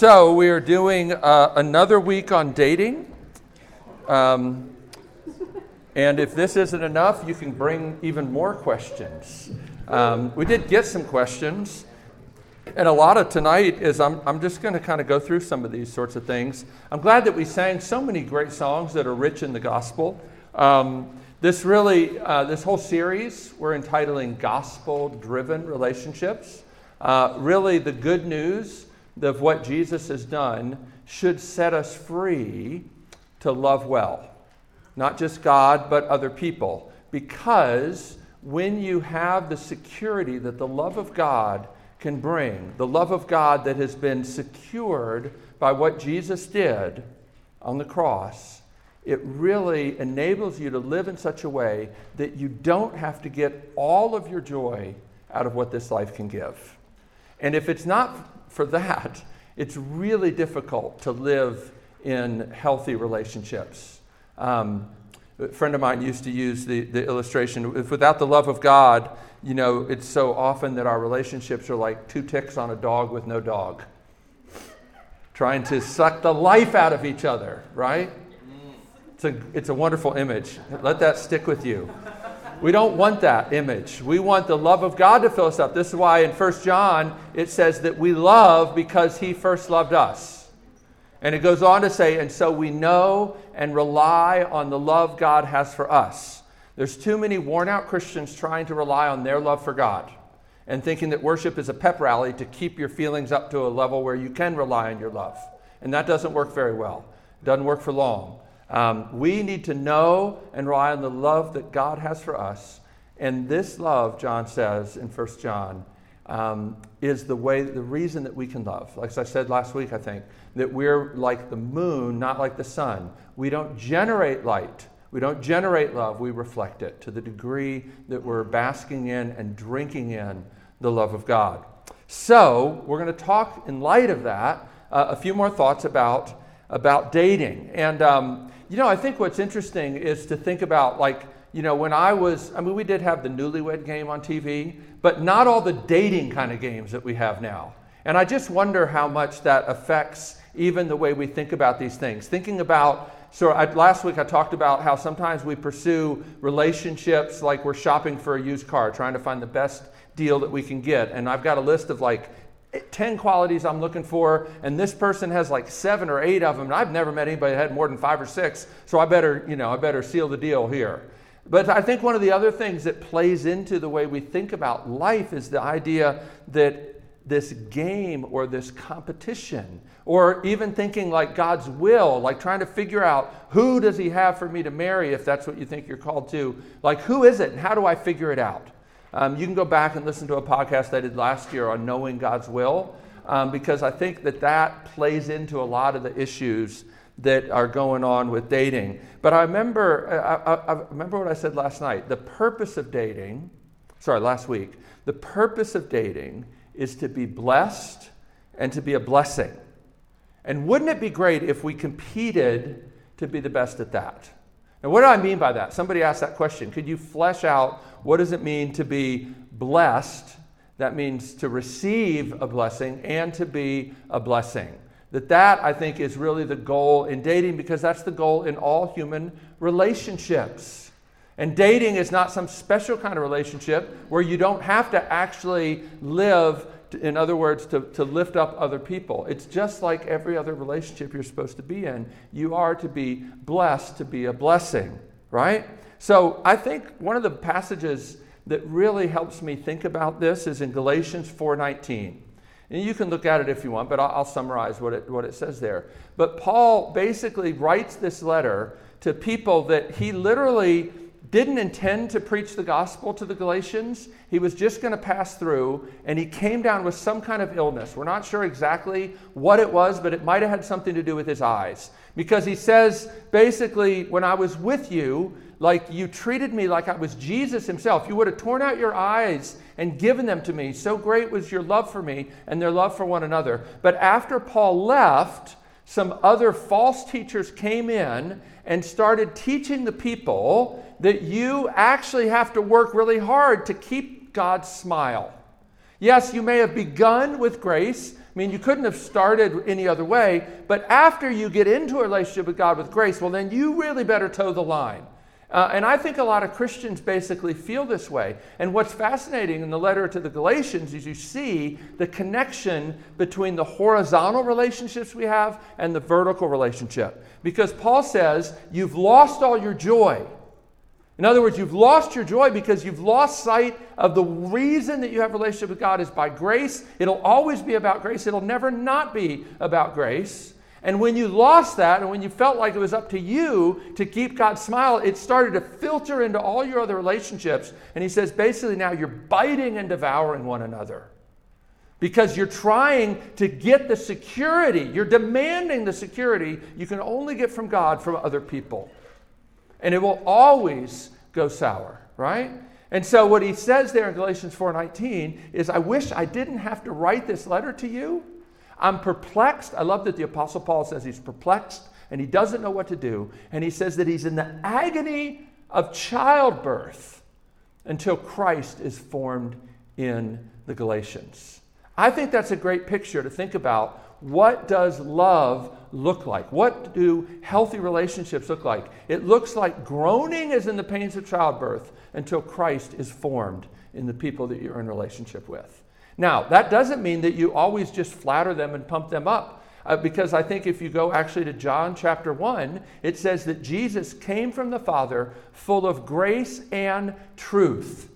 So we are doing another week on dating. And if this isn't enough, you can bring even more questions. We did get some questions. And a lot of tonight is I'm just going to kind of go through some of these sorts of things. I'm glad that we sang so many great songs that are rich in the gospel. This whole series we're entitling Gospel Driven Relationships. Really the good news of what Jesus has done should set us free to love well. Not just God, but other people. Because when you have the security that the love of God can bring, the love of God that has been secured by what Jesus did on the cross, it really enables you to live in such a way that you don't have to get all of your joy out of what this life can give. And if it's not for that, it's really difficult to live in healthy relationships. A friend of mine used to use the illustration, if without the love of God, you know, it's so often that our relationships are like two ticks on a dog with no dog, trying to suck the life out of each other, right? It's a wonderful image. Let that stick with you. We don't want that image. We want the love of God to fill us up. This is why in 1 John, it says that we love because he first loved us. And it goes on to say, and so we know and rely on the love God has for us. There's too many worn-out Christians trying to rely on their love for God and thinking that worship is a pep rally to keep your feelings up to a level where you can rely on your love. And that doesn't work very well. It doesn't work for long. We need to know and rely on the love that God has for us. And this love, John says in 1 John, is the reason that we can love. Like I said last week, I think, that we're like the moon, not like the sun. We don't generate light. We don't generate love. We reflect it to the degree that we're basking in and drinking in the love of God. So we're going to talk in light of that, a few more thoughts about dating. And, I think what's interesting is to think about, when we did have the Newlywed Game on TV, but not all the dating kind of games that we have now. And I just wonder how much that affects even the way we think about these things. Last week I talked about how sometimes we pursue relationships like we're shopping for a used car, trying to find the best deal that we can get. And I've got a list of 10 qualities I'm looking for, and this person has 7 or 8 of them, and I've never met anybody that had more than 5 or 6, so I better seal the deal here. But I think one of the other things that plays into the way we think about life is the idea that this game or this competition, or even thinking God's will, trying to figure out who does he have for me to marry, if that's what you think you're called to, who is it and how do I figure it out? You can go back and listen to a podcast I did last year on knowing God's will, because I think that plays into a lot of the issues that are going on with dating. But I remember what I said last night. Last week, the purpose of dating is to be blessed and to be a blessing. And wouldn't it be great if we competed to be the best at that? Now, what do I mean by that? Somebody asked that question. Could you flesh out what does it mean to be blessed? That means to receive a blessing and to be a blessing. That I think is really the goal in dating, because that's the goal in all human relationships. And dating is not some special kind of relationship where you don't have to actually live, in other words, to lift up other people. It's just like every other relationship you're supposed to be in. You are to be blessed, to be a blessing, right? So I think one of the passages that really helps me think about this is in Galatians 4:19. And you can look at it if you want, but I'll summarize what it says there. But Paul basically writes this letter to people that he literally didn't intend to preach the gospel to the Galatians. He was just going to pass through, and he came down with some kind of illness. We're not sure exactly what it was, but it might have had something to do with his eyes. Because he says, basically, when I was with you, you treated me like I was Jesus himself. You would have torn out your eyes and given them to me. So great was your love for me and their love for one another. But after Paul left, some other false teachers came in and started teaching the people that you actually have to work really hard to keep God's smile. Yes, you may have begun with grace, I mean, you couldn't have started any other way. But after you get into a relationship with God with grace, well, then you really better toe the line. And I think a lot of Christians basically feel this way. And what's fascinating in the letter to the Galatians is you see the connection between the horizontal relationships we have and the vertical relationship. Because Paul says, you've lost all your joy. In other words, you've lost your joy because you've lost sight of the reason that you have a relationship with God is by grace. It'll always be about grace. It'll never not be about grace. And when you lost that, and when you felt like it was up to you to keep God's smile, it started to filter into all your other relationships. And he says, basically now you're biting and devouring one another because you're trying to get the security. You're demanding the security you can only get from God from other people. And it will always go sour, right? And so what he says there in Galatians 4:19 is, I wish I didn't have to write this letter to you. I'm perplexed. I love that the Apostle Paul says he's perplexed and he doesn't know what to do. And he says that he's in the agony of childbirth until Christ is formed in the Galatians. I think that's a great picture to think about. What does love look like? What do healthy relationships look like? It looks like groaning is in the pains of childbirth until Christ is formed in the people that you're in relationship with. Now, that doesn't mean that you always just flatter them and pump them up, because I think if you go actually to John chapter 1, it says that Jesus came from the Father full of grace and truth.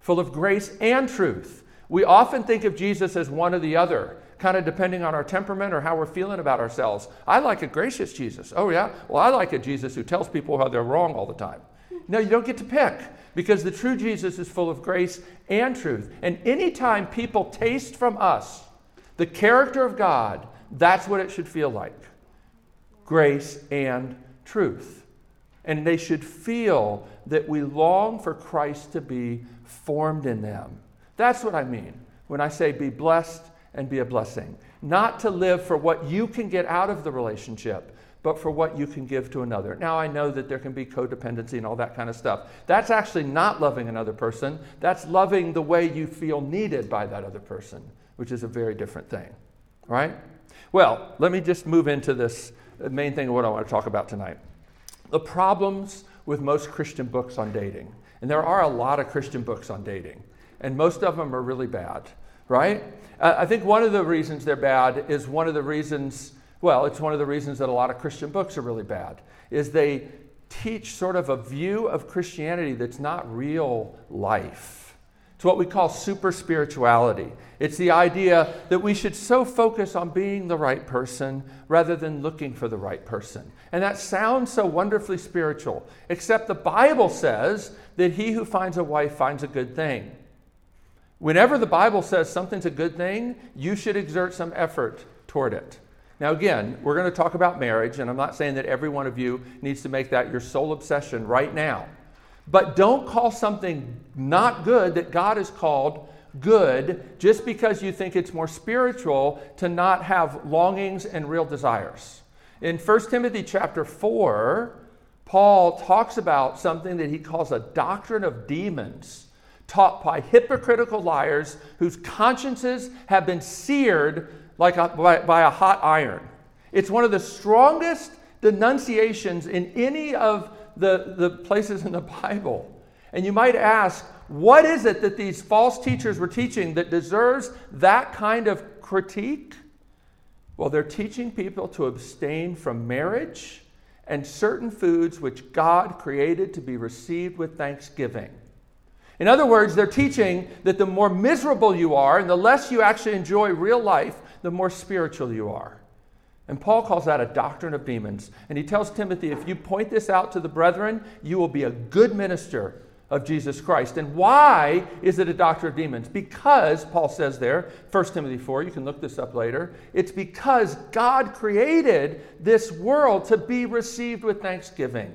Full of grace and truth. We often think of Jesus as one or the other, kind of depending on our temperament or how we're feeling about ourselves. I like a gracious Jesus. Oh, yeah? Well, I like a Jesus who tells people how they're wrong all the time. No, you don't get to pick, because the true Jesus is full of grace and truth. And anytime people taste from us the character of God, that's what it should feel like. Grace and truth. And they should feel that we long for Christ to be formed in them. That's what I mean when I say be blessed and be a blessing. Not to live for what you can get out of the relationship, but for what you can give to another. Now, I know that there can be codependency and all that kind of stuff. That's actually not loving another person. That's loving the way you feel needed by that other person, which is a very different thing, right? Well, let me just move into this main thing of what I want to talk about tonight. The problems with most Christian books on dating. And there are a lot of Christian books on dating, and most of them are really bad, right? I think one of the reasons they're bad is one of the reasons, well, it's one of the reasons that a lot of Christian books are really bad, is they teach sort of a view of Christianity that's not real life. It's what we call super spirituality. It's the idea that we should so focus on being the right person rather than looking for the right person. And that sounds so wonderfully spiritual, except the Bible says that he who finds a wife finds a good thing. Whenever the Bible says something's a good thing, you should exert some effort toward it. Now, again, we're going to talk about marriage, and I'm not saying that every one of you needs to make that your sole obsession right now. But don't call something not good that God has called good just because you think it's more spiritual to not have longings and real desires. In 1 Timothy chapter 4, Paul talks about something that he calls a doctrine of demons, taught by hypocritical liars whose consciences have been seared like by a hot iron. It's one of the strongest denunciations in any of the places in the Bible. And you might ask, what is it that these false teachers were teaching that deserves that kind of critique? Well, they're teaching people to abstain from marriage and certain foods which God created to be received with thanksgiving. In other words, they're teaching that the more miserable you are and the less you actually enjoy real life, the more spiritual you are. And Paul calls that a doctrine of demons. And he tells Timothy, if you point this out to the brethren, you will be a good minister of Jesus Christ. And why is it a doctrine of demons? Because, Paul says there, 1 Timothy 4, you can look this up later, it's because God created this world to be received with thanksgiving.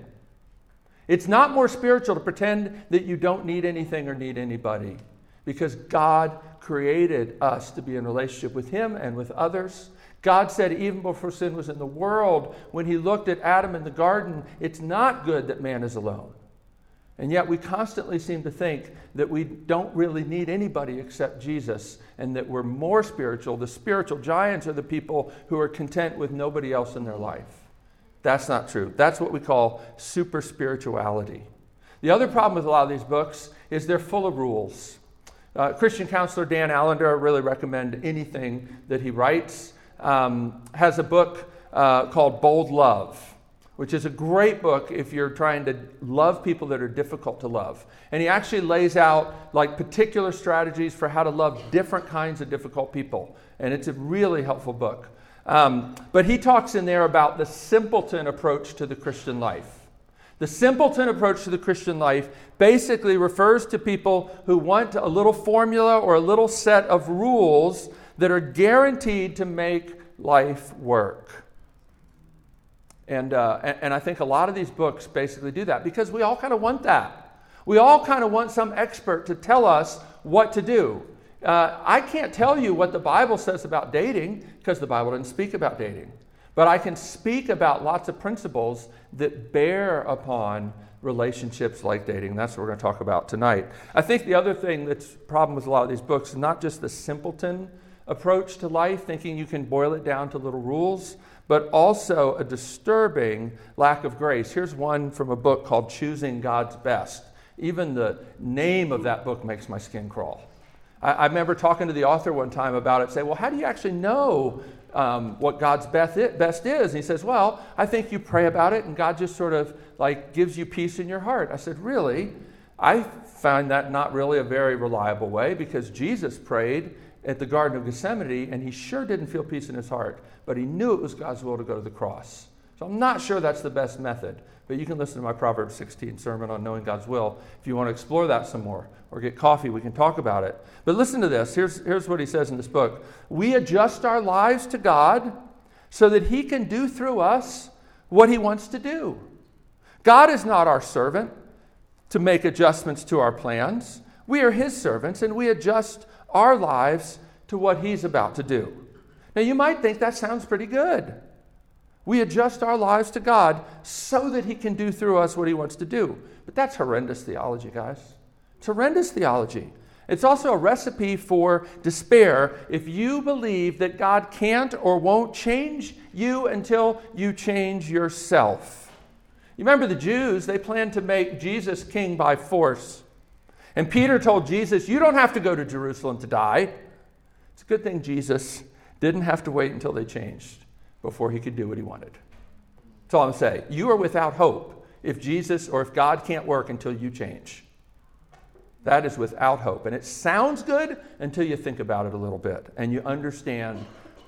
It's not more spiritual to pretend that you don't need anything or need anybody, because God created us to be in relationship with Him and with others. God said even before sin was in the world, when He looked at Adam in the garden, it's not good that man is alone. And yet we constantly seem to think that we don't really need anybody except Jesus, and that we're more spiritual. The spiritual giants are the people who are content with nobody else in their life. That's not true. That's what we call super spirituality. The other problem with a lot of these books is they're full of rules. Christian counselor Dan Allender, I really recommend anything that he writes, has a book called Bold Love, which is a great book if you're trying to love people that are difficult to love. And he actually lays out like particular strategies for how to love different kinds of difficult people. And it's a really helpful book. But he talks in there about the simpleton approach to the Christian life. The simpleton approach to the Christian life basically refers to people who want a little formula or a little set of rules that are guaranteed to make life work. And I think a lot of these books basically do that because we all kind of want that. We all kind of want some expert to tell us what to do. I can't tell you what the Bible says about dating because the Bible didn't speak about dating. But I can speak about lots of principles that bear upon relationships like dating. That's what we're going to talk about tonight. I think the other thing that's a problem with a lot of these books is not just the simpleton approach to life, thinking you can boil it down to little rules, but also a disturbing lack of grace. Here's one from a book called Choosing God's Best. Even the name of that book makes my skin crawl. I remember talking to the author one time about it, saying, well, how do you actually know what God's best is? And he says, well, I think you pray about it and God just sort of like gives you peace in your heart. I said, really? I find that not really a very reliable way because Jesus prayed at the Garden of Gethsemane, and he sure didn't feel peace in his heart, but he knew it was God's will to go to the cross. So I'm not sure that's the best method, but you can listen to my Proverbs 16 sermon on knowing God's will if you want to explore that some more, or get coffee, we can talk about it. But listen to this. Here's what he says in this book. We adjust our lives to God so that he can do through us what he wants to do. God is not our servant to make adjustments to our plans. We are his servants, and we adjust our lives to what he's about to do. Now you might think that sounds pretty good. We adjust our lives to God so that he can do through us what he wants to do. But that's horrendous theology, guys. It's horrendous theology. It's also a recipe for despair if you believe that God can't or won't change you until you change yourself. You remember the Jews, they planned to make Jesus king by force. And Peter told Jesus, you don't have to go to Jerusalem to die. It's a good thing Jesus didn't have to wait until they changed before he could do what he wanted. That's all I'm saying. You are without hope if Jesus or if God can't work until you change. That is without hope. And it sounds good until you think about it a little bit and you understand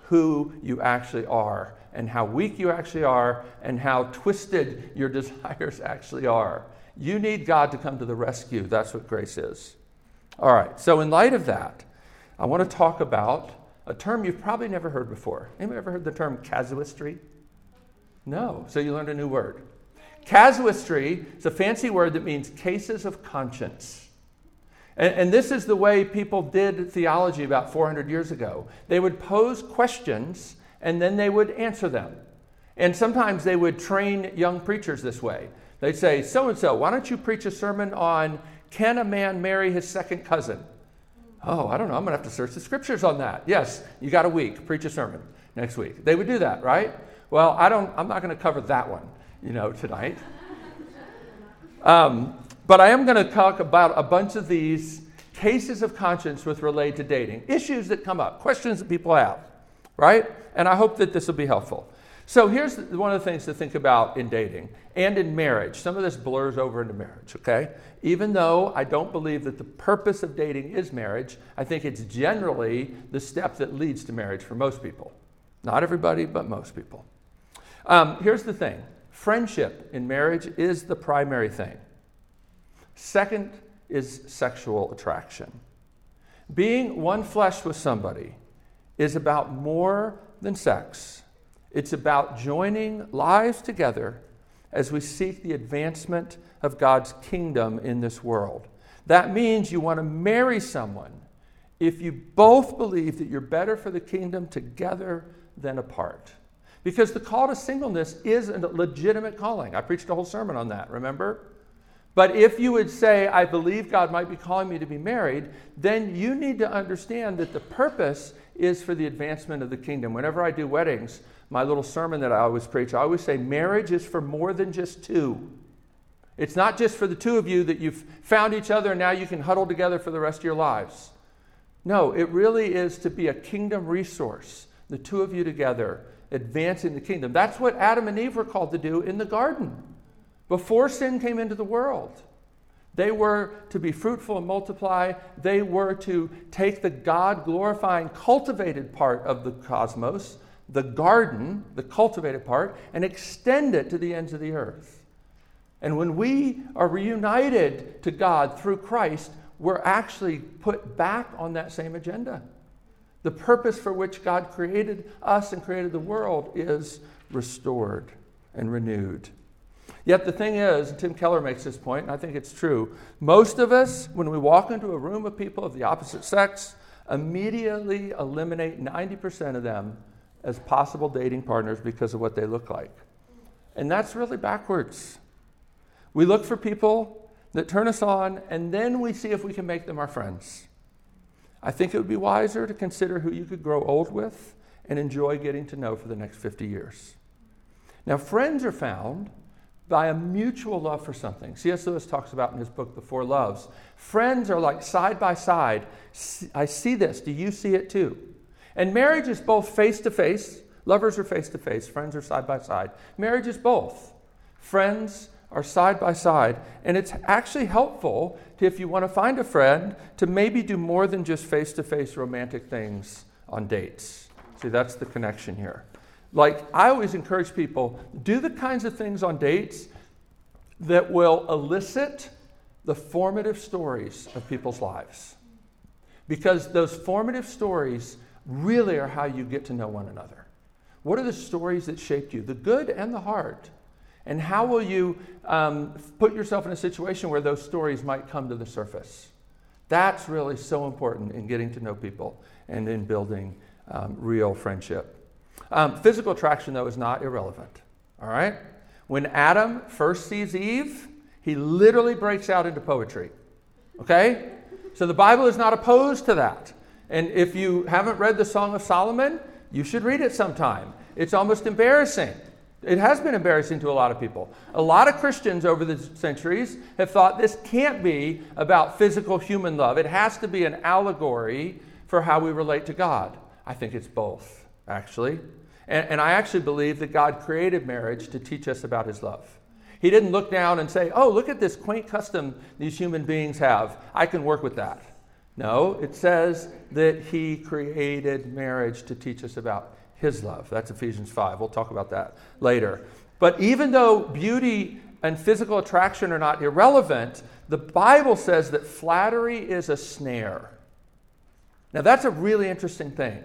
who you actually are and how weak you actually are and how twisted your desires actually are. You need God to come to the rescue. That's what grace is. All right, so in light of that, I want to talk about a term you've probably never heard before. Anybody ever heard the term casuistry? No, so you learned a new word. Casuistry is a fancy word that means cases of conscience. And this is the way people did theology about 400 years ago. They would pose questions, and then they would answer them. And sometimes they would train young preachers this way. They'd say, so-and-so, why don't you preach a sermon on can a man marry his second cousin? Oh, I don't know. I'm going to have to search the scriptures on that. Yes, you got a week. Preach a sermon next week. They would do that, right? Well, I'm not going to cover that one, tonight. But I am going to talk about a bunch of these cases of conscience with relate to dating. Issues that come up, questions that people have, right? And I hope that this will be helpful. So here's one of the things to think about in dating and in marriage. Some of this blurs over into marriage, okay? Even though I don't believe that the purpose of dating is marriage, I think it's generally the step that leads to marriage for most people. Not everybody, but most people. Here's the thing. Friendship in marriage is the primary thing. Second is sexual attraction. Being one flesh with somebody is about more than sex. It's about joining lives together as we seek the advancement of God's kingdom in this world. That means you want to marry someone if you both believe that you're better for the kingdom together than apart. Because the call to singleness is a legitimate calling. I preached a whole sermon on that, remember? But if you would say, I believe God might be calling me to be married, then you need to understand that the purpose is for the advancement of the kingdom. Whenever I do weddings, my little sermon that I always preach, I always say marriage is for more than just two. It's not just for the two of you that you've found each other and now you can huddle together for the rest of your lives. No, it really is to be a kingdom resource, the two of you together, advancing the kingdom. That's what Adam and Eve were called to do in the garden. Before sin came into the world, they were to be fruitful and multiply. They were to take the God-glorifying, cultivated part of the cosmos, the garden, the cultivated part, and extend it to the ends of the earth. And when we are reunited to God through Christ, we're actually put back on that same agenda. The purpose for which God created us and created the world is restored and renewed. Yet the thing is, and Tim Keller makes this point, and I think it's true, most of us, when we walk into a room of people of the opposite sex, immediately eliminate 90% of them as possible dating partners because of what they look like. And that's really backwards. We look for people that turn us on, and then we see if we can make them our friends. I think it would be wiser to consider who you could grow old with and enjoy getting to know for the next 50 years. Now, friends are found by a mutual love for something. C.S. Lewis talks about in his book, The Four Loves. Friends are like side by side. I see this. Do you see it too? And marriage is both face to face. Lovers are face to face. Friends are side by side. Marriage is both. Friends are side by side. And it's actually helpful to, if you want to find a friend, to maybe do more than just face to face romantic things on dates. See, that's the connection here. Like, I always encourage people, do the kinds of things on dates that will elicit the formative stories of people's lives. Because those formative stories really are how you get to know one another. What are the stories that shaped you, the good and the hard? And how will you put yourself in a situation where those stories might come to the surface? That's really so important in getting to know people and in building real friendship. Physical attraction, though, is not irrelevant, all right? When Adam first sees Eve, he literally breaks out into poetry, okay? So the Bible is not opposed to that. And if you haven't read the Song of Solomon, you should read it sometime. It's almost embarrassing. It has been embarrassing to a lot of people. A lot of Christians over the centuries have thought this can't be about physical human love. It has to be an allegory for how we relate to God. I think it's both, actually. And I actually believe that God created marriage to teach us about his love. He didn't look down and say, oh, look at this quaint custom these human beings have. I can work with that. No, it says that he created marriage to teach us about his love. That's Ephesians 5. We'll talk about that later. But even though beauty and physical attraction are not irrelevant, the Bible says that flattery is a snare. Now, that's a really interesting thing.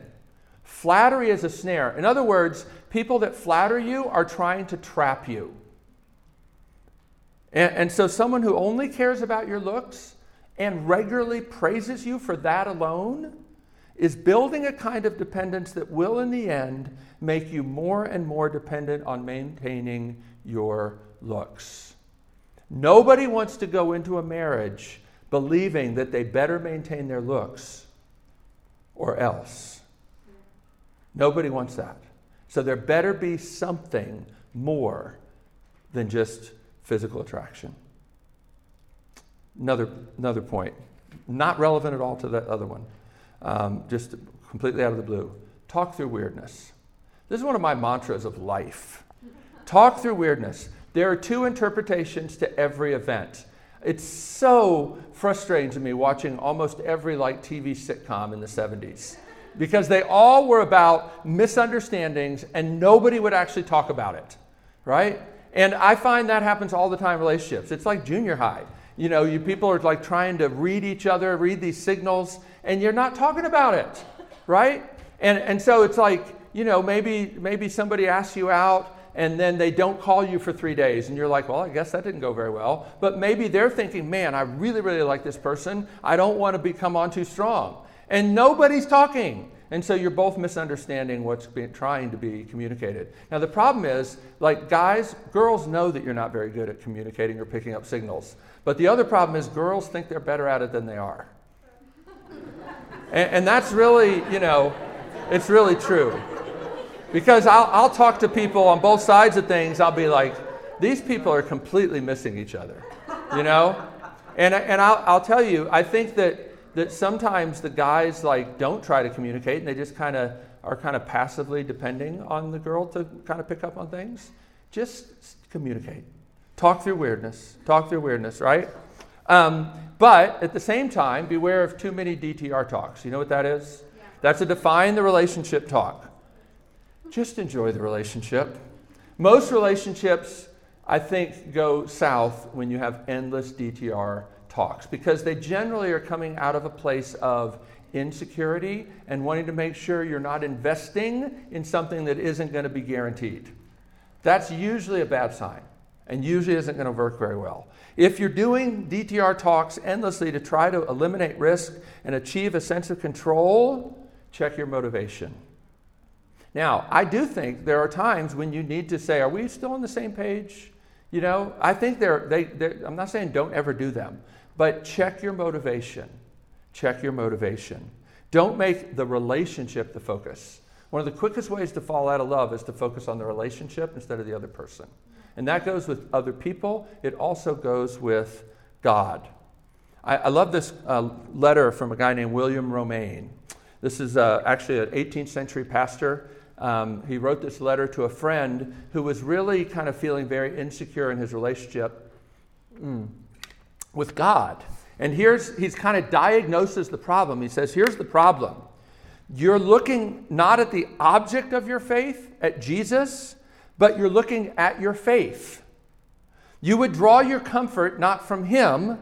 Flattery is a snare. In other words, people that flatter you are trying to trap you. And so someone who only cares about your looks and regularly praises you for that alone is building a kind of dependence that will, in the end, make you more and more dependent on maintaining your looks. Nobody wants to go into a marriage believing that they better maintain their looks or else. Nobody wants that. So there better be something more than just physical attraction. Another point, not relevant at all to that other one, just completely out of the blue. Talk through weirdness. This is one of my mantras of life. Talk through weirdness. There are two interpretations to every event. It's so frustrating to me watching almost every TV sitcom in the 70s. Because they all were about misunderstandings and nobody would actually talk about it, right? And I find that happens all the time in relationships. It's like junior high. You know, you people are like trying to read each other, read these signals, and you're not talking about it, right? And so it's like, you know, maybe somebody asks you out and then they don't call you for 3 days. And you're like, well, I guess that didn't go very well. But maybe they're thinking, man, I really, really like this person. I don't want to become on too strong. And nobody's talking. And so you're both misunderstanding what's trying to be communicated. Now the problem is, like guys, girls know that you're not very good at communicating or picking up signals. But the other problem is girls think they're better at it than they are. And that's really, it's really true. Because I'll talk to people on both sides of things. I'll be like, these people are completely missing each other, And I'll tell you, I think that sometimes the guys don't try to communicate, and they just are passively depending on the girl to kind of pick up on things. Just communicate, talk through weirdness, right? But at the same time, beware of too many DTR talks. You know what that is? Yeah. That's a define the relationship talk. Just enjoy the relationship. Most relationships, I think, go south when you have endless DTR talks, because they generally are coming out of a place of insecurity and wanting to make sure you're not investing in something that isn't going to be guaranteed. That's usually a bad sign and usually isn't going to work very well. If you're doing DTR talks endlessly to try to eliminate risk and achieve a sense of control, check your motivation. Now, I do think there are times when you need to say, are we still on the same page? I think I'm not saying don't ever do them, but check your motivation. Don't make the relationship the focus. One of the quickest ways to fall out of love is to focus on the relationship instead of the other person. And that goes with other people. It also goes with God. I love this letter from a guy named William Romaine. This is actually an 18th century pastor. He wrote this letter to a friend who was really kind of feeling very insecure in his relationship with God. And he's kind of diagnoses the problem. He says, here's the problem. You're looking not at the object of your faith, at Jesus, but you're looking at your faith. You would draw your comfort not from him,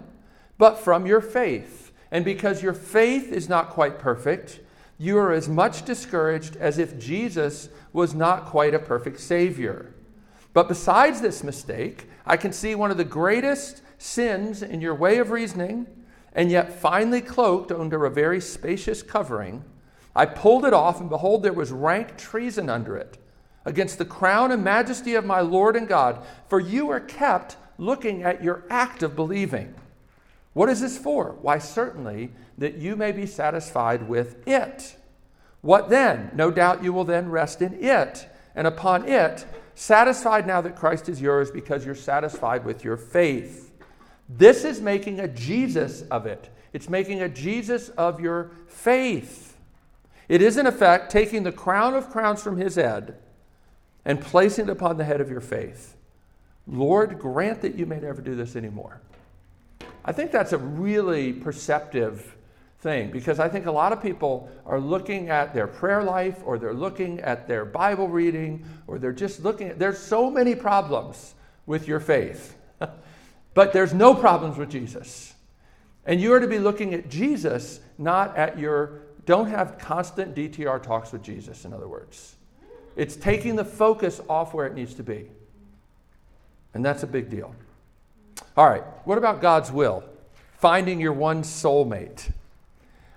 but from your faith. And because your faith is not quite perfect, you are as much discouraged as if Jesus was not quite a perfect Savior. But besides this mistake, I can see one of the greatest sins in your way of reasoning, and yet finely cloaked under a very spacious covering. I pulled it off, and behold, there was rank treason under it, against the crown and majesty of my Lord and God, for you are kept looking at your act of believing. What is this for? Why, certainly, that you may be satisfied with it. What then? No doubt you will then rest in it, and upon it, satisfied now that Christ is yours, because you're satisfied with your faith. This is making a Jesus of it. It's making a Jesus of your faith. It is, in effect, taking the crown of crowns from his head and placing it upon the head of your faith. Lord, grant that you may never do this anymore. I think that's a really perceptive thing, because I think a lot of people are looking at their prayer life, or they're looking at their Bible reading, or they're just looking at, there's so many problems with your faith, but there's no problems with Jesus. And you are to be looking at Jesus, not at don't have constant DTR talks with Jesus, in other words. It's taking the focus off where it needs to be. And that's a big deal. All right, what about God's will? Finding your one soulmate.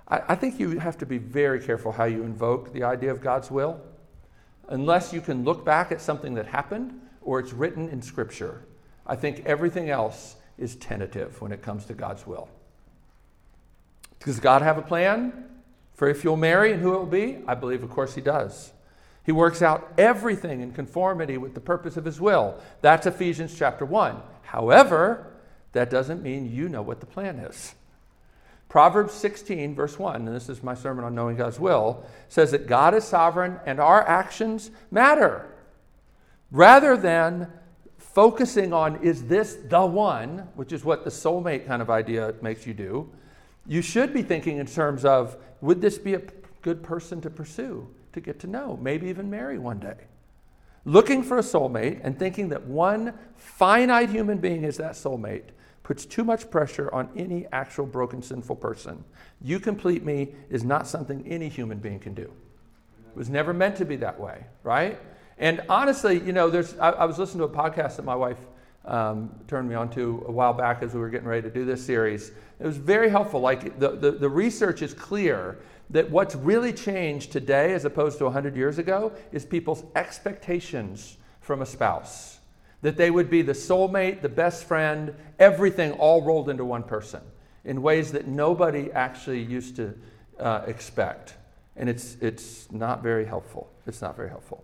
I think you have to be very careful how you invoke the idea of God's will, unless you can look back at something that happened or it's written in Scripture. I think everything else is tentative when it comes to God's will. Does God have a plan for if you'll marry and who it will be? I believe, of course, he does. He works out everything in conformity with the purpose of his will. That's Ephesians chapter 1. However, that doesn't mean you know what the plan is. Proverbs 16, verse 1, and this is my sermon on knowing God's will, says that God is sovereign and our actions matter. Rather than focusing on, is this the one, which is what the soulmate kind of idea makes you do, you should be thinking in terms of, would this be a good person to pursue, to get to know, maybe even marry one day? Looking for a soulmate and thinking that one finite human being is that soulmate puts too much pressure on any actual broken, sinful person. You complete me is not something any human being can do. It was never meant to be that way, right? And honestly, I was listening to a podcast that my wife turned me on to a while back as we were getting ready to do this series. It was very helpful. Like the research is clear that what's really changed today as opposed to 100 years ago is people's expectations from a spouse, that they would be the soulmate, the best friend, everything all rolled into one person in ways that nobody actually used to expect. And it's not very helpful. It's not very helpful.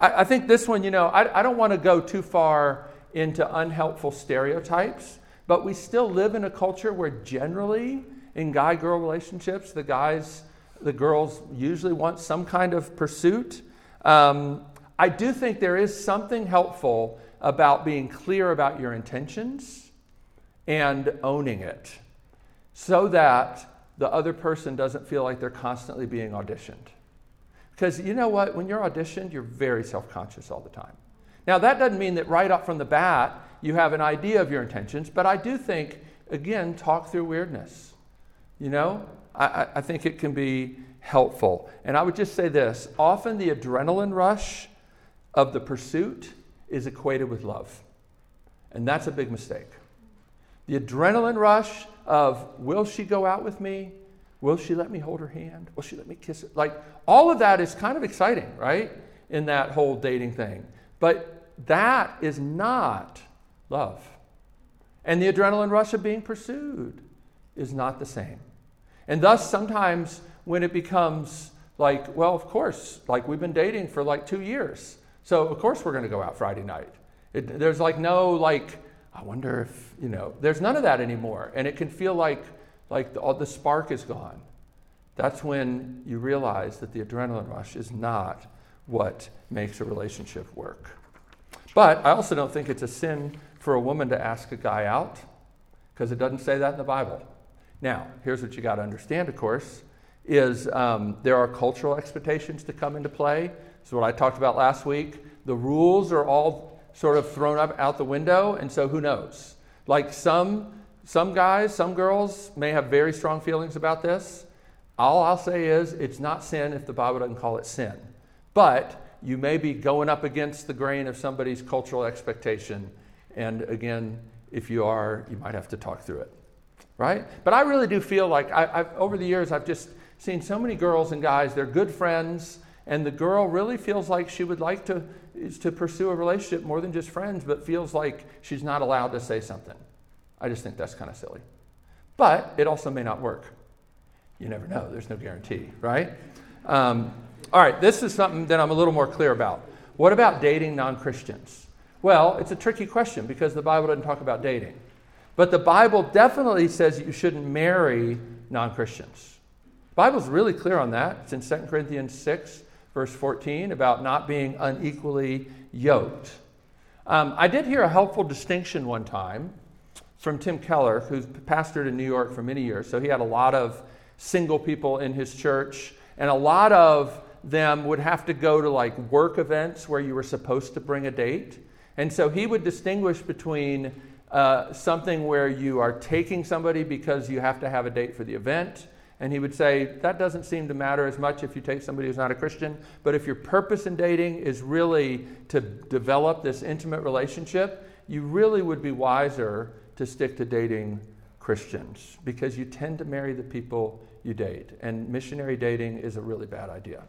I think this one, I don't want to go too far into unhelpful stereotypes, but we still live in a culture where generally in guy-girl relationships, the girls usually want some kind of pursuit. I do think there is something helpful about being clear about your intentions and owning it so that the other person doesn't feel like they're constantly being auditioned. Because you know what? When you're auditioned, you're very self-conscious all the time. Now, that doesn't mean that right up from the bat you have an idea of your intentions, but I do think, again, talk through weirdness. I think it can be helpful. And I would just say this, often the adrenaline rush of the pursuit is equated with love. And that's a big mistake. The adrenaline rush of, will she go out with me? Will she let me hold her hand? Will she let me kiss her? Like, all of that is kind of exciting, right? In that whole dating thing. But that is not love. And the adrenaline rush of being pursued is not the same. And thus, sometimes when it becomes like, well, of course, like we've been dating for like 2 years. So, of course, we're going to go out Friday night. There's like no, like, I wonder if, there's none of that anymore. And it can feel like the spark is gone. That's when you realize that the adrenaline rush is not what makes a relationship work. But I also don't think it's a sin for a woman to ask a guy out, because it doesn't say that in the Bible. Now, here's what you got to understand, of course, is there are cultural expectations that come into play. So what I talked about last week, the rules are all sort of thrown up out the window, and so who knows? Like some guys, some girls may have very strong feelings about this. All I'll say is it's not sin if the Bible doesn't call it sin. But you may be going up against the grain of somebody's cultural expectation. And again, if you are, you might have to talk through it, right? But I really do feel like I've over the years, I've just seen so many girls and guys, they're good friends, and the girl really feels like she would like to pursue a relationship more than just friends, but feels like she's not allowed to say something. I just think that's kind of silly. But it also may not work. You never know. There's no guarantee, right? All right, this is something that I'm a little more clear about. What about dating non-Christians? Well, it's a tricky question because the Bible doesn't talk about dating. But the Bible definitely says that you shouldn't marry non-Christians. The Bible's really clear on that. It's in 2 Corinthians 6, verse 14, about not being unequally yoked. I did hear a helpful distinction one time from Tim Keller, who's pastored in New York for many years. So he had a lot of single people in his church, and a lot of them would have to go to like work events where you were supposed to bring a date. And so he would distinguish between something where you are taking somebody because you have to have a date for the event. And he would say, that doesn't seem to matter as much if you take somebody who's not a Christian. But if your purpose in dating is really to develop this intimate relationship, you really would be wiser to stick to dating Christians, because you tend to marry the people you date. And missionary dating is a really bad idea.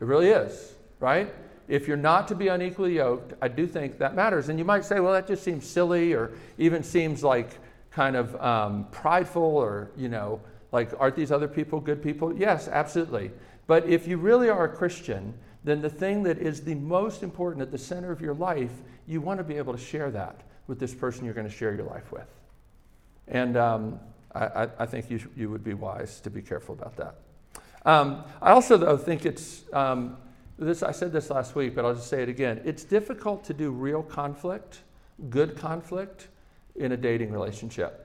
It really is, right? If you're not to be unequally yoked, I do think that matters. And you might say, well, that just seems silly, or even seems like kind of prideful, or, like, aren't these other people good people? Yes, absolutely. But if you really are a Christian, then the thing that is the most important at the center of your life, you want to be able to share that with this person you're going to share your life with. And I think you would be wise to be careful about that. I also, though, think it's, I said this last week, but I'll just say it again. It's difficult to do real conflict, good conflict, in a dating relationship.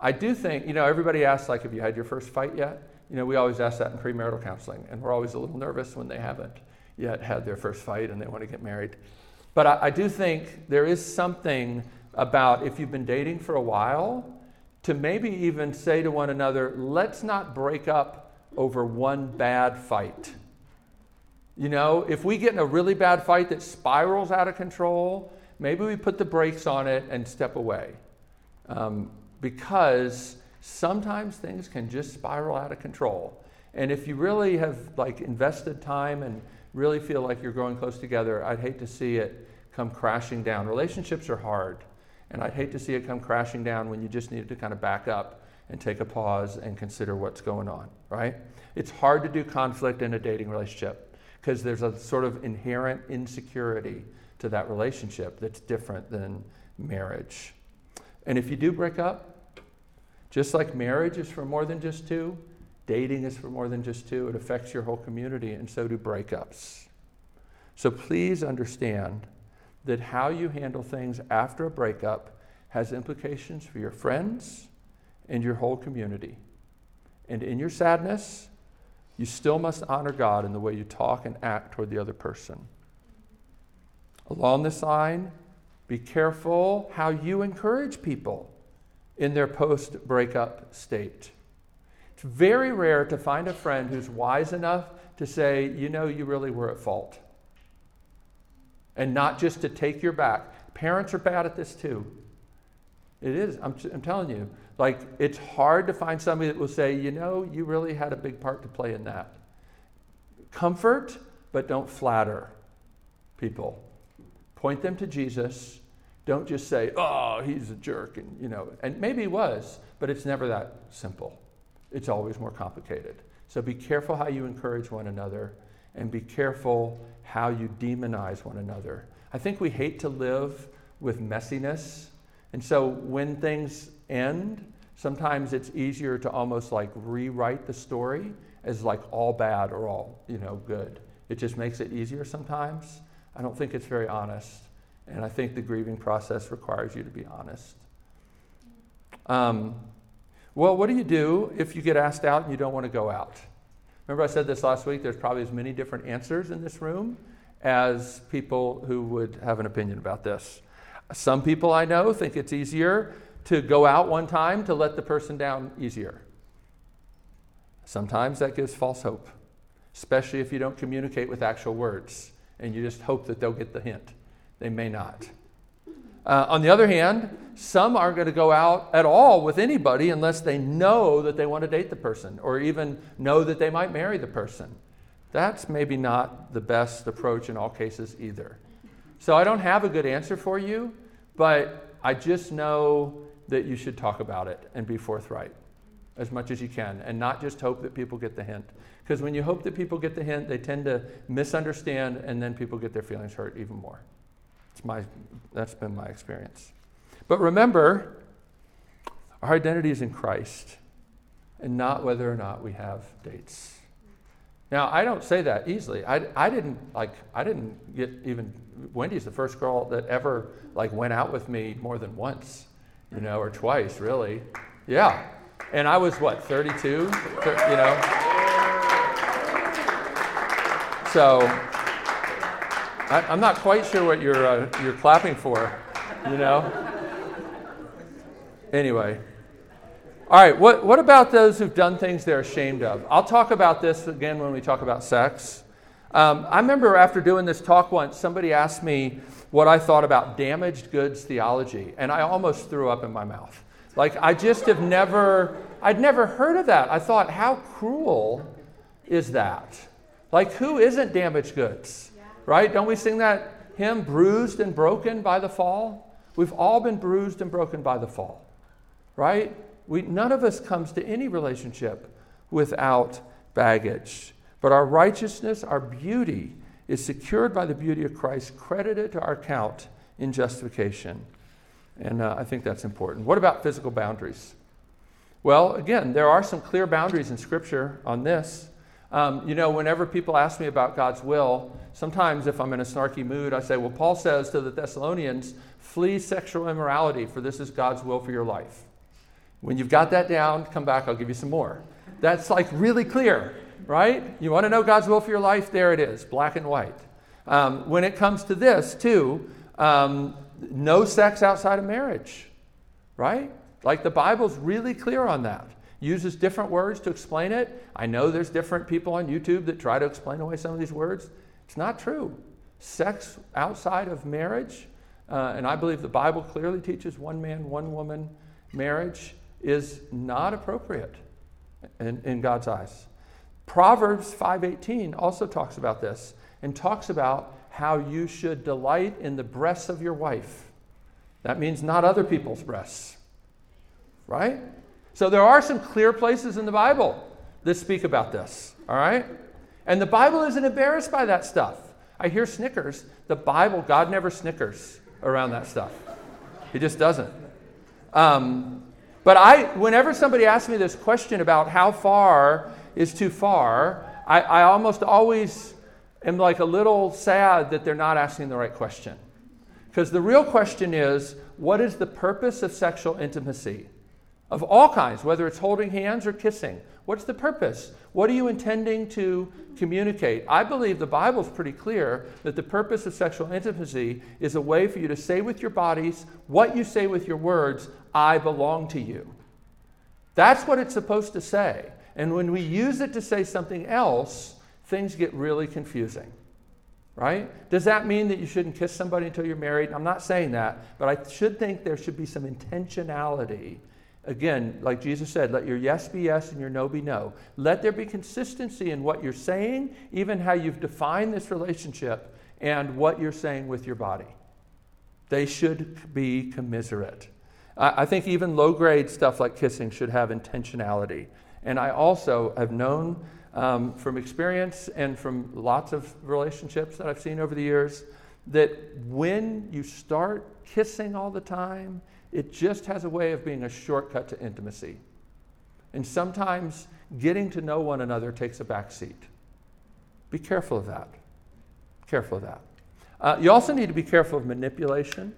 I do think, everybody asks, like, have you had your first fight yet? We always ask that in premarital counseling, and we're always a little nervous when they haven't yet had their first fight and they want to get married. But I do think there is something about, if you've been dating for a while, to maybe even say to one another, let's not break up over one bad fight. If we get in a really bad fight that spirals out of control, maybe we put the brakes on it and step away. Because sometimes things can just spiral out of control. And if you really have invested time and really feel like you're growing close together, I'd hate to see it come crashing down. Relationships are hard, and I'd hate to see it come crashing down when you just needed to kind of back up and take a pause and consider what's going on, right? It's hard to do conflict in a dating relationship because there's a sort of inherent insecurity to that relationship that's different than marriage. And if you do break up, just like marriage is for more than just two, dating is for more than just two. It affects your whole community, and so do breakups. So please understand that how you handle things after a breakup has implications for your friends and your whole community. And in your sadness, you still must honor God in the way you talk and act toward the other person. Along this line, be careful how you encourage people in their post-breakup state. It's very rare to find a friend who's wise enough to say, you know, you really were at fault. And not just to take your back. Parents are bad at this too. It is, I'm telling you. It's hard to find somebody that will say, you know, you really had a big part to play in that. Comfort, but don't flatter people. Point them to Jesus. Don't just say, oh, he's a jerk. And maybe he was, but it's never that simple. It's always more complicated. So be careful how you encourage one another, and be careful how you demonize one another. I think we hate to live with messiness. And so when things end, sometimes it's easier to almost rewrite the story as all bad or all, good. It just makes it easier sometimes. I don't think it's very honest. And I think the grieving process requires you to be honest. Well, what do you do if you get asked out and you don't want to go out? Remember I said this last week, there's probably as many different answers in this room as people who would have an opinion about this. Some people I know think it's easier to go out one time to let the person down easier. Sometimes that gives false hope, especially if you don't communicate with actual words and you just hope that they'll get the hint. They may not. On the other hand, some aren't going to go out at all with anybody unless they know that they want to date the person or even know that they might marry the person. That's maybe not the best approach in all cases either. So I don't have a good answer for you, but I just know that you should talk about it and be forthright as much as you can and not just hope that people get the hint. Because when you hope that people get the hint, they tend to misunderstand and then people get their feelings hurt even more. That's been my experience. But remember, our identity is in Christ and not whether or not we have dates. Now, I don't say that easily. I didn't get even, Wendy's the first girl that ever went out with me more than once, or twice really. Yeah. And I was 32, So I'm not quite sure what you're clapping for, Anyway. All right, what about those who've done things they're ashamed of? I'll talk about this again when we talk about sex. I remember after doing this talk once, somebody asked me what I thought about damaged goods theology, and I almost threw up in my mouth. I'd never heard of that. I thought, how cruel is that? Who isn't damaged goods? Right? Don't we sing that hymn, bruised and broken by the fall? We've all been bruised and broken by the fall, right? None of us comes to any relationship without baggage. But our righteousness, our beauty, is secured by the beauty of Christ, credited to our account in justification. And I think that's important. What about physical boundaries? Well, again, there are some clear boundaries in Scripture on this. Whenever people ask me about God's will, sometimes if I'm in a snarky mood, I say, well, Paul says to the Thessalonians, flee sexual immorality, for this is God's will for your life. When you've got that down, come back, I'll give you some more. That's really clear, right? You want to know God's will for your life? There it is, black and white. When it comes to this, too, no sex outside of marriage, right? The Bible's really clear on that. Uses different words to explain it. I know there's different people on YouTube that try to explain away some of these words. It's not true. Sex outside of marriage, and I believe the Bible clearly teaches one man, one woman marriage, is not appropriate in God's eyes. Proverbs 5:18 also talks about this and talks about how you should delight in the breasts of your wife. That means not other people's breasts, right? So there are some clear places in the Bible that speak about this, all right? And the Bible isn't embarrassed by that stuff. I hear snickers. The Bible, God never snickers around that stuff. He just doesn't. But whenever somebody asks me this question about how far is too far, I almost always am like a little sad that they're not asking the right question. Because the real question is, what is the purpose of sexual intimacy? Of all kinds, whether it's holding hands or kissing. What's the purpose? What are you intending to communicate? I believe the Bible's pretty clear that the purpose of sexual intimacy is a way for you to say with your bodies what you say with your words, I belong to you. That's what it's supposed to say. And when we use it to say something else, things get really confusing, right? Does that mean that you shouldn't kiss somebody until you're married? I'm not saying that, but I should think there should be some intentionality. Again, like Jesus said, let your yes be yes and your no be no. Let there be consistency in what you're saying, even how you've defined this relationship and what you're saying with your body. They should be commensurate. I think even low-grade stuff like kissing should have intentionality. And I also have known from experience and from lots of relationships that I've seen over the years that when you start kissing all the time, it just has a way of being a shortcut to intimacy. And sometimes getting to know one another takes a back seat. Be careful of that. Careful of that. You also need to be careful of manipulation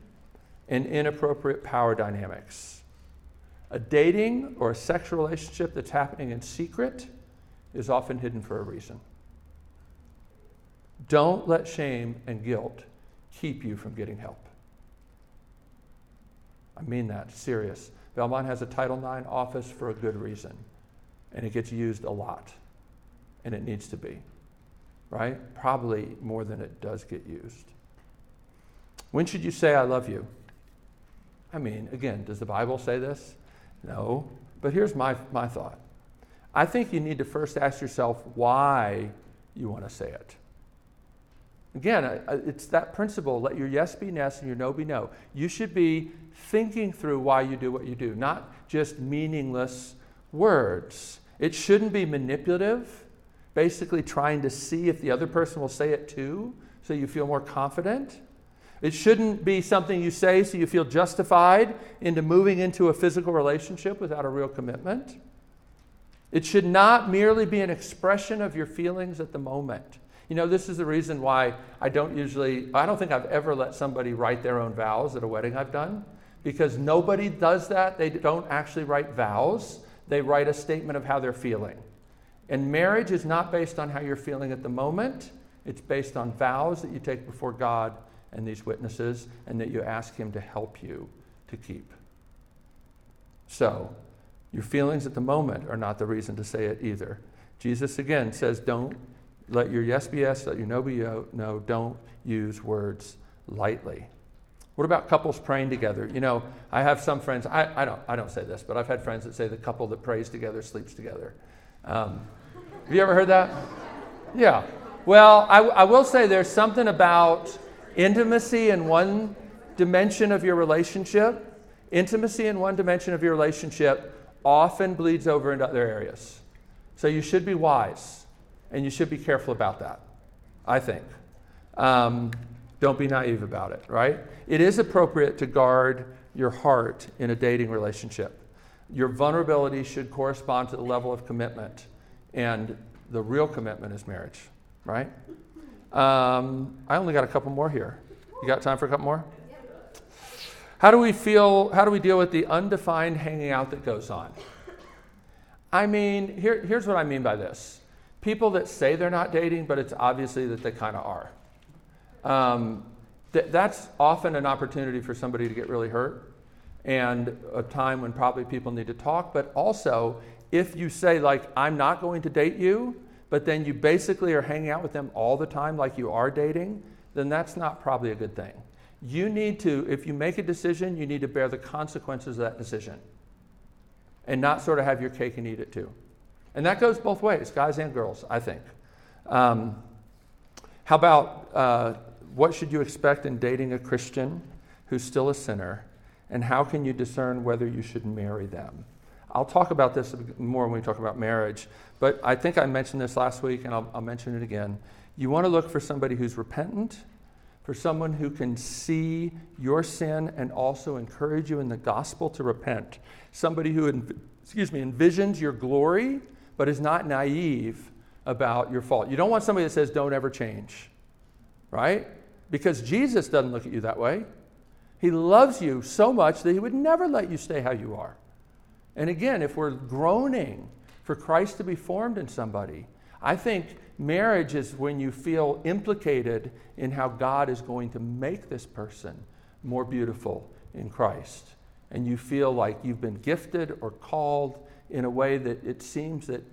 and inappropriate power dynamics. A dating or a sexual relationship that's happening in secret is often hidden for a reason. Don't let shame and guilt keep you from getting help. I mean that, serious. Belmont has a Title IX office for a good reason, and it gets used a lot, and it needs to be, right? Probably more than it does get used. When should you say, I love you? I mean, again, does the Bible say this? No, but here's my thought. I think you need to first ask yourself why you want to say it. Again, it's that principle, let your yes be yes and your no be no. You should be thinking through why you do what you do, not just meaningless words. It shouldn't be manipulative, basically trying to see if the other person will say it too, so you feel more confident. It shouldn't be something you say so you feel justified into moving into a physical relationship without a real commitment. It should not merely be an expression of your feelings at the moment. You know, this is the reason why I don't think I've ever let somebody write their own vows at a wedding I've done, because nobody does that. They don't actually write vows. They write a statement of how they're feeling. And marriage is not based on how you're feeling at the moment. It's based on vows that you take before God and these witnesses and that you ask Him to help you to keep. So your feelings at the moment are not the reason to say it either. Jesus again says, don't. Let your yes be yes, let your no be no. Don't use words lightly. What about couples praying together? You know, I have some friends, I don't say this, but I've had friends that say the couple that prays together sleeps together. Have you ever heard that? Yeah. Well, I will say there's something about intimacy in one dimension of your relationship. Intimacy in one dimension of your relationship often bleeds over into other areas. So you should be wise. And you should be careful about that, I think. Don't be naive about it, right? It is appropriate to guard your heart in a dating relationship. Your vulnerability should correspond to the level of commitment. And the real commitment is marriage, right? I only got a couple more here. You got time for a couple more? How do we deal with the undefined hanging out that goes on? I mean, here's what I mean by this. People that say they're not dating, but it's obviously that they kind of are. That's often an opportunity for somebody to get really hurt and a time when probably people need to talk. But also, if you say, like, I'm not going to date you, but then you basically are hanging out with them all the time like you are dating, then that's not probably a good thing. You need to, if you make a decision, you need to bear the consequences of that decision. and not sort of have your cake and eat it too. And that goes both ways, guys and girls, I think. How about what should you expect in dating a Christian who's still a sinner, and how can you discern whether you should marry them? I'll talk about this more when we talk about marriage, but I think I mentioned this last week, and I'll mention it again. You want to look for somebody who's repentant, for someone who can see your sin and also encourage you in the gospel to repent. Somebody who, envisions your glory, but is not naive about your fault. You don't want somebody that says, don't ever change, right? Because Jesus doesn't look at you that way. He loves you so much that he would never let you stay how you are. And again, if we're groaning for Christ to be formed in somebody, I think marriage is when you feel implicated in how God is going to make this person more beautiful in Christ. And you feel like you've been gifted or called in a way that it seems that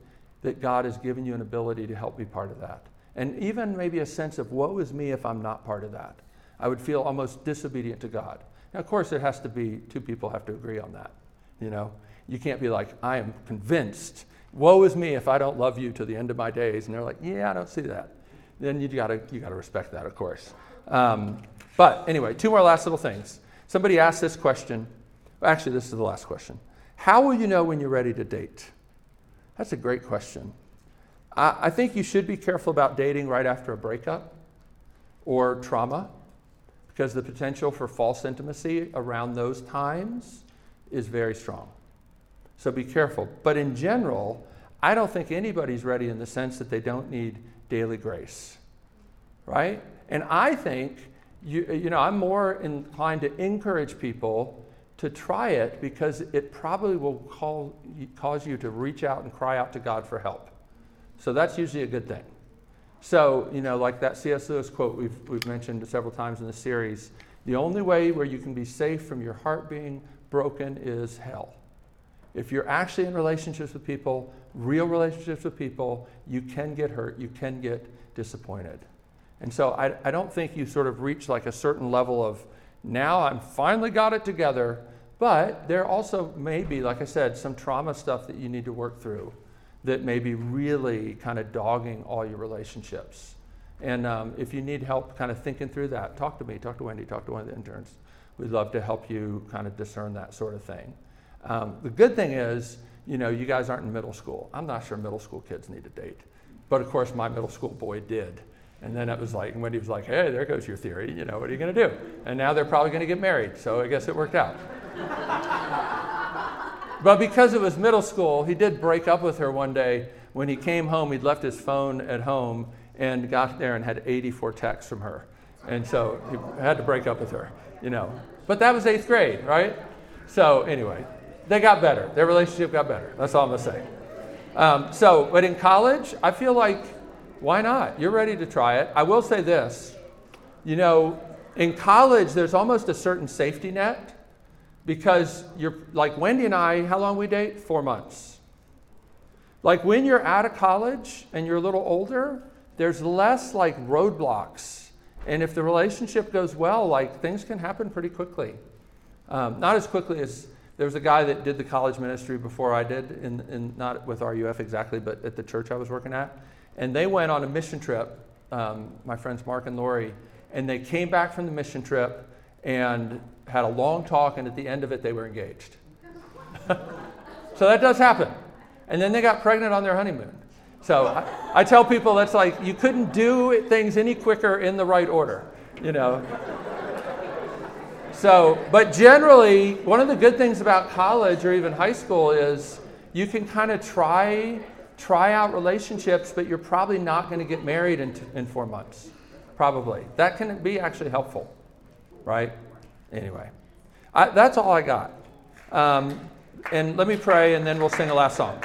God has given you an ability to help be part of that. And even maybe a sense of, woe is me if I'm not part of that. I would feel almost disobedient to God. Now, of course, it has to be, two people have to agree on that, you know. You can't be like, I am convinced, woe is me if I don't love you to the end of my days. And they're like, yeah, I don't see that. Then you gotta respect that, of course. But anyway, two more last little things. Somebody asked this question. Actually, this is the last question. How will you know when you're ready to date? That's a great question. I think you should be careful about dating right after a breakup or trauma, because the potential for false intimacy around those times is very strong. So be careful. But in general, I don't think anybody's ready in the sense that they don't need daily grace, right? And I think, you know, I'm more inclined to encourage people to try it, because it probably will cause you to reach out and cry out to God for help. So that's usually a good thing. So, you know, like that C.S. Lewis quote we've mentioned several times in the series, the only way where you can be safe from your heart being broken is hell. If you're actually in relationships with people, real relationships with people, you can get hurt, you can get disappointed. And so I don't think you sort of reach like a certain level of, now I'm finally got it together, but there also may be, like I said, some trauma stuff that you need to work through that may be really kind of dogging all your relationships. And if you need help kind of thinking through that, talk to me, talk to Wendy, talk to one of the interns. We'd love to help you kind of discern that sort of thing. The good thing is, you know, you guys aren't in middle school. I'm not sure middle school kids need to date. But of course, my middle school boy did. And then it was like, Wendy was like, hey, there goes your theory. You know, what are you going to do? And now they're probably going to get married. So I guess it worked out. But because it was middle school, he did break up with her one day. When he came home, he'd left his phone at home and got there and had 84 texts from her. And so he had to break up with her, you know. But that was 8th grade, right? So anyway. They got better. Their relationship got better. That's all I'm going to say. But in college, I feel like, why not? You're ready to try it. I will say this. You know, in college, there's almost a certain safety net, because you're, like Wendy and I, how long we date? 4 months. Like when you're out of college and you're a little older, there's less like roadblocks. And if the relationship goes well, like things can happen pretty quickly. Not as quickly as... There was a guy that did the college ministry before I did, in not with RUF exactly, but at the church I was working at. And they went on a mission trip, my friends Mark and Lori, and they came back from the mission trip and had a long talk, and at the end of it, they were engaged. So that does happen. And then they got pregnant on their honeymoon. So I tell people that's like, you couldn't do things any quicker in the right order, you know. So, but generally, one of the good things about college or even high school is you can kind of try out relationships, but you're probably not going to get married in 4 months, probably. That can be actually helpful, right? Anyway, that's all I got. And let me pray, and then we'll sing the last song.